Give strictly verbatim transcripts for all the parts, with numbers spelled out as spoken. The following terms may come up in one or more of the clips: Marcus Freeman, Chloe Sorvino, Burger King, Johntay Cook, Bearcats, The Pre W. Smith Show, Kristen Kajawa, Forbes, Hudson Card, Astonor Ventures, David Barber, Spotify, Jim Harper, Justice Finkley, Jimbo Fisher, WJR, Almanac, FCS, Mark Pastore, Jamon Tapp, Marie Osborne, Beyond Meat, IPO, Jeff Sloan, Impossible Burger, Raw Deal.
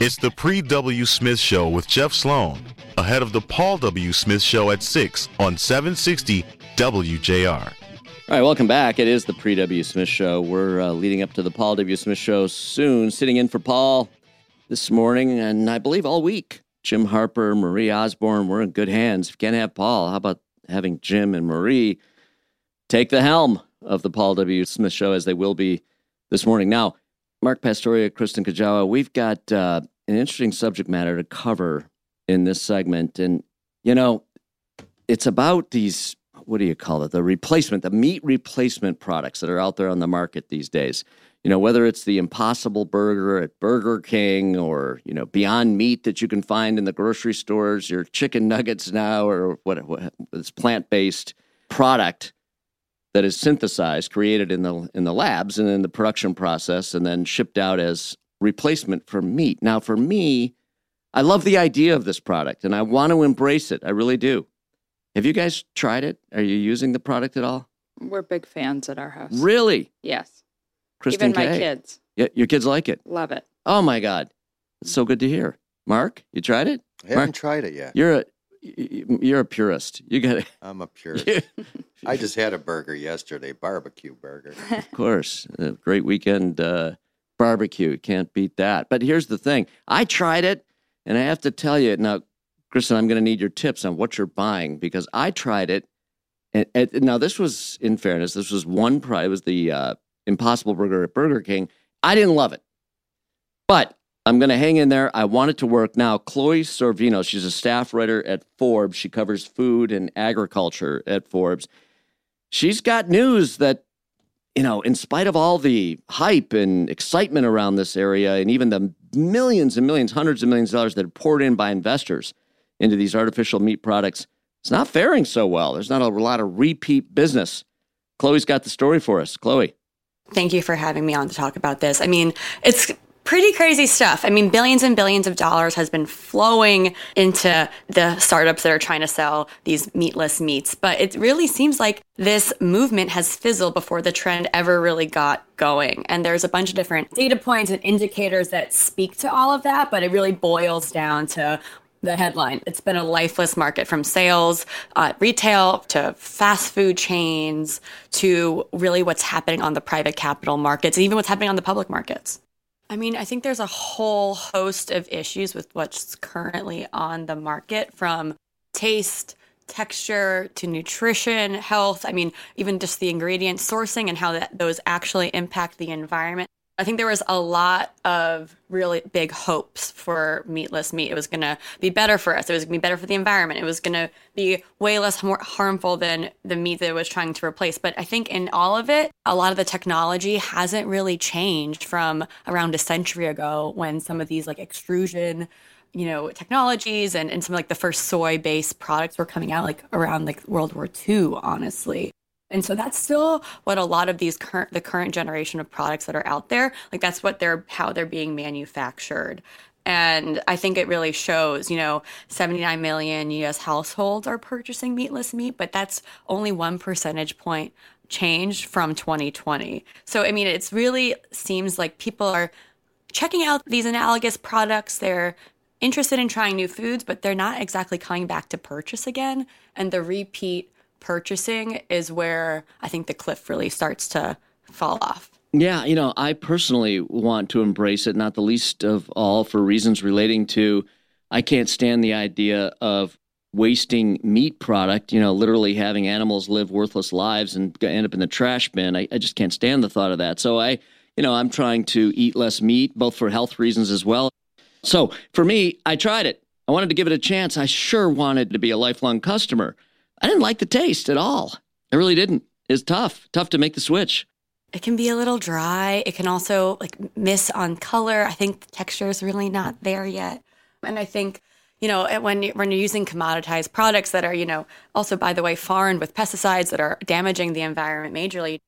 It's the Pre W. Smith Show with Jeff Sloan, ahead of the Paul W. Smith Show at six on seven sixty W J R. All right, welcome back. It is the Pre W. Smith Show. We're uh, leading up to the Paul W. Smith Show soon. Sitting in for Paul this morning, and I believe all week, Jim Harper, Marie Osborne, we're in good hands. If you can't have Paul, how about having Jim and Marie take the helm of the Paul W. Smith Show, as they will be this morning. Now, Mark Pastore, Kristen Kajawa, we've got uh, an interesting subject matter to cover in this segment. And, you know, it's about these, what do you call it, the replacement, the meat replacement products that are out there on the market these days. You know, whether it's the Impossible Burger at Burger King or, you know, Beyond Meat that you can find in the grocery stores, your chicken nuggets now, or what, what this plant-based product that is synthesized, created in the in the labs and in the production process and then shipped out as replacement for meat. Now, for me, I love the idea of this product and I want to embrace it. I really do. Have you guys tried it? Are you using the product at all? We're big fans at our house. Really? Yes. Kristen Even K. my kids. Yeah, your kids like it. Love it. Oh my God, it's so good to hear. Mark, you tried it? I haven't Mark, tried it yet. You're a you're a purist. You got it. I'm a purist. I just had a burger yesterday, barbecue burger. Of course, a great weekend uh, barbecue. Can't beat that. But here's the thing: I tried it, and I have to tell you now, Kristen, I'm going to need your tips on what you're buying because I tried it, and, and now this was, in fairness, this was one price. It was the uh, Impossible Burger at Burger King. I didn't love it, but I'm going to hang in there. I want it to work. Now, Chloe Sorvino, she's a staff writer at Forbes. She covers food and agriculture at Forbes. She's got news that, you know, in spite of all the hype and excitement around this area and even the millions and millions, hundreds of millions of dollars that are poured in by investors into these artificial meat products, it's not faring so well. There's not a lot of repeat business. Chloe's got the story for us. Chloe. Thank you for having me on to talk about this. I mean, it's pretty crazy stuff. I mean, billions and billions of dollars has been flowing into the startups that are trying to sell these meatless meats. But it really seems like this movement has fizzled before the trend ever really got going. And there's a bunch of different data points and indicators that speak to all of that, but it really boils down to the headline. It's been a lifeless market, from sales, uh, retail, to fast food chains, to really what's happening on the private capital markets, and even what's happening on the public markets. I mean, I think there's a whole host of issues with what's currently on the market, from taste, texture, to nutrition, health. I mean, even just the ingredient sourcing and how that those actually impact the environment. I think there was a lot of really big hopes for meatless meat. It was going to be better for us. It was going to be better for the environment. It was going to be way less more harmful than the meat that it was trying to replace. But I think in all of it, a lot of the technology hasn't really changed from around a century ago, when some of these like extrusion, you know, technologies and, and some like the first soy-based products were coming out, like around like World War Two, honestly. And so that's still what a lot of these current, the current generation of products that are out there, like that's what they're, how they're being manufactured. And I think it really shows, you know, seventy-nine million U S households are purchasing meatless meat, but that's only one percentage point change from twenty twenty. So, I mean, it's really seems like people are checking out these analogous products. They're interested in trying new foods, but they're not exactly coming back to purchase again. And the repeat purchasing is where I think the cliff really starts to fall off. Yeah, you know, I personally want to embrace it, not the least of all for reasons relating to, I can't stand the idea of wasting meat product, you know, literally having animals live worthless lives and end up in the trash bin. I, I just can't stand the thought of that. So I, you know, I'm trying to eat less meat, both for health reasons as well. So for me, I tried it. I wanted to give it a chance. I sure wanted to be a lifelong customer. I didn't like the taste at all. I really didn't. It's tough, tough to make the switch. It can be a little dry. It can also like miss on color. I think the texture is really not there yet. And I think, you know, when when you're using commoditized products that are, you know, also, by the way, foreign with pesticides that are damaging the environment majorly.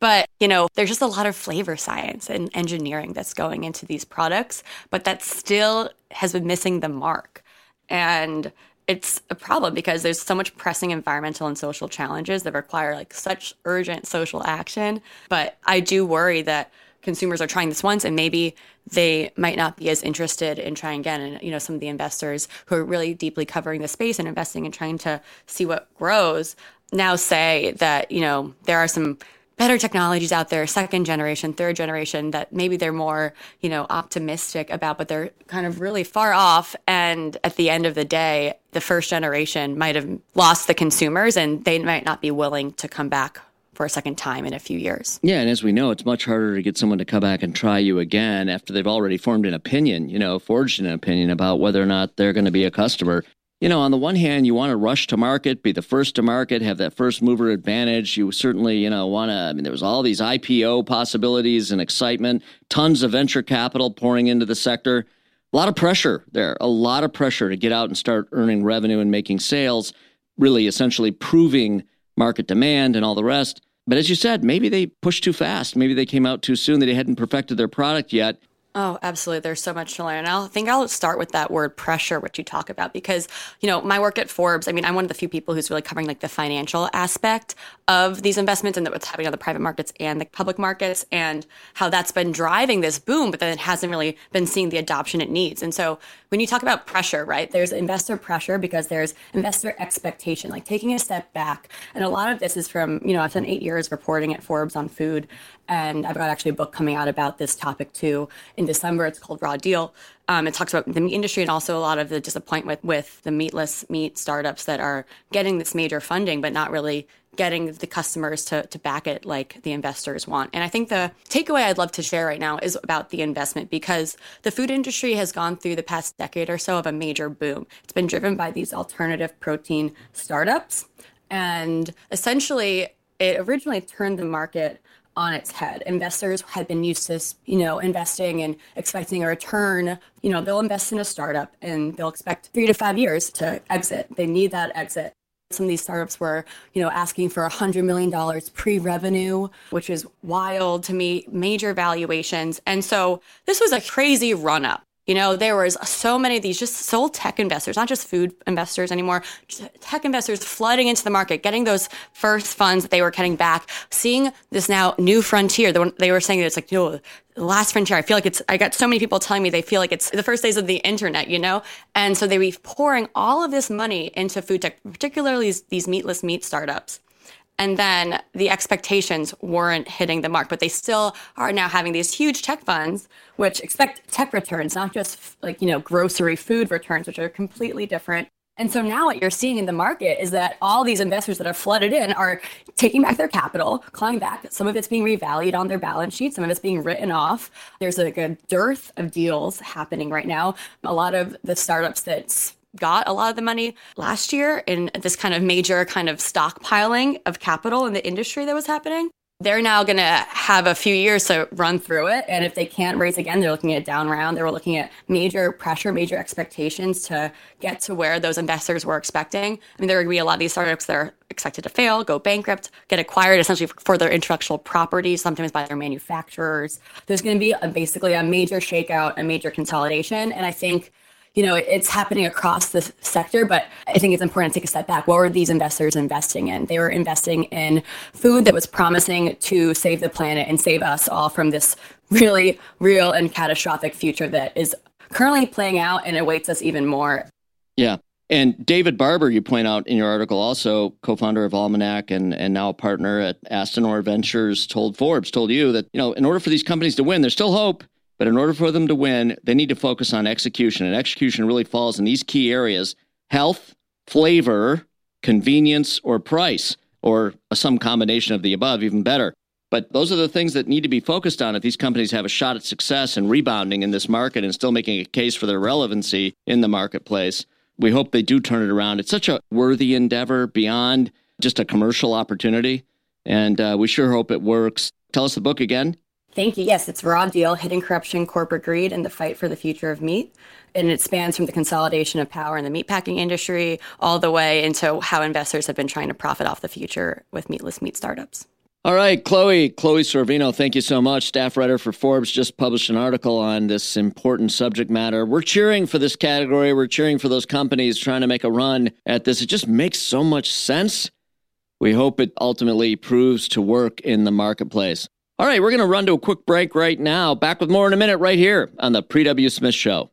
But, you know, there's just a lot of flavor science and engineering that's going into these products, but that still has been missing the mark. And it's a problem because there's so much pressing environmental and social challenges that require like such urgent social action. But I do worry that consumers are trying this once and maybe they might not be as interested in trying again. And, you know, some of the investors who are really deeply covering the space and investing and trying to see what grows now say that, you know, there are some better technologies out there, second generation, third generation, that maybe they're more, you know, optimistic about, but they're kind of really far off. And at the end of the day, the first generation might have lost the consumers and they might not be willing to come back for a second time in a few years. Yeah. And as we know, it's much harder to get someone to come back and try you again after they've already formed an opinion, you know, forged an opinion about whether or not they're going to be a customer. You know, on the one hand, you want to rush to market, be the first to market, have that first mover advantage. You certainly, you know, want to, I mean, there was all these I P O possibilities and excitement, tons of venture capital pouring into the sector. A lot of pressure there, a lot of pressure to get out and start earning revenue and making sales, really essentially proving market demand and all the rest. But as you said, maybe they pushed too fast. Maybe they came out too soon, that they hadn't perfected their product yet. Oh, absolutely. There's so much to learn. And I think I'll start with that word pressure, which you talk about, because, you know, my work at Forbes, I mean, I'm one of the few people who's really covering like the financial aspect of these investments and what's happening on the private markets and the public markets and how that's been driving this boom, but then it hasn't really been seeing the adoption it needs. And so when you talk about pressure, right, there's investor pressure because there's investor expectation, like taking a step back. And a lot of this is from, you know, I've done eight years reporting at Forbes on food. And I've got actually a book coming out about this topic too in December. It's called Raw Deal. Um, it talks about the meat industry and also a lot of the disappointment with the meatless meat startups that are getting this major funding, but not really getting the customers to to back it like the investors want. And I think the takeaway I'd love to share right now is about the investment, because the food industry has gone through the past decade or so of a major boom. It's been driven by these alternative protein startups. And essentially, it originally turned the market on its head. Investors had been used to, you know, investing and expecting a return. You know, they'll invest in a startup and they'll expect three to five years to exit. They need that exit. Some of these startups were, you know, asking for one hundred million dollars pre-revenue, which is wild to me, major valuations. And so this was a crazy run-up. You know, there was so many of these just sole tech investors, not just food investors anymore, tech investors flooding into the market, getting those first funds that they were getting back, seeing this now new frontier. They were saying that it's like, no, the last frontier. I feel like it's, I got so many people telling me they feel like it's the first days of the internet, you know? And so they were pouring all of this money into food tech, particularly these meatless meat startups. And then the expectations weren't hitting the mark, but they still are now having these huge tech funds, which expect tech returns, not just like, you know, grocery food returns, which are completely different. And so now what you're seeing in the market is that all these investors that have flooded in are taking back their capital, clawing back. Some of it's being revalued on their balance sheet. Some of it's being written off. There's like a dearth of deals happening right now. A lot of the startups that's got a lot of the money last year in this kind of major kind of stockpiling of capital in the industry that was happening, they're now going to have a few years to run through it. And if they can't raise again, they're looking at a down round. They were looking at major pressure, major expectations to get to where those investors were expecting. I mean, there are going to be a lot of these startups that are expected to fail, go bankrupt, get acquired essentially for their intellectual property, sometimes by their manufacturers. There's going to be a, basically a major shakeout, a major consolidation. And I think you know, it's happening across the sector, but I think it's important to take a step back. What were these investors investing in? They were investing in food that was promising to save the planet and save us all from this really real and catastrophic future that is currently playing out and awaits us even more. Yeah. And David Barber, you point out in your article, also co-founder of Almanac and, and now a partner at Astonor Ventures, told Forbes, told you that, you know, in order for these companies to win, there's still hope. But in order for them to win, they need to focus on execution. And execution really falls in these key areas: health, flavor, convenience, or price, or some combination of the above, even better. But those are the things that need to be focused on if these companies have a shot at success and rebounding in this market and still making a case for their relevancy in the marketplace. We hope they do turn it around. It's such a worthy endeavor beyond just a commercial opportunity. And uh, we sure hope it works. Tell us the book again. Thank you. Yes, it's Raw Deal, Hidden Corruption, Corporate Greed, and the Fight for the Future of Meat. And it spans from the consolidation of power in the meatpacking industry all the way into how investors have been trying to profit off the future with meatless meat startups. All right, Chloe, Chloe Sorvino, thank you so much. Staff writer for Forbes just published an article on this important subject matter. We're cheering for this category. We're cheering for those companies trying to make a run at this. It just makes so much sense. We hope it ultimately proves to work in the marketplace. All right, we're going to run to a quick break right now. Back with more in a minute right here on the Pre W. Smith Show.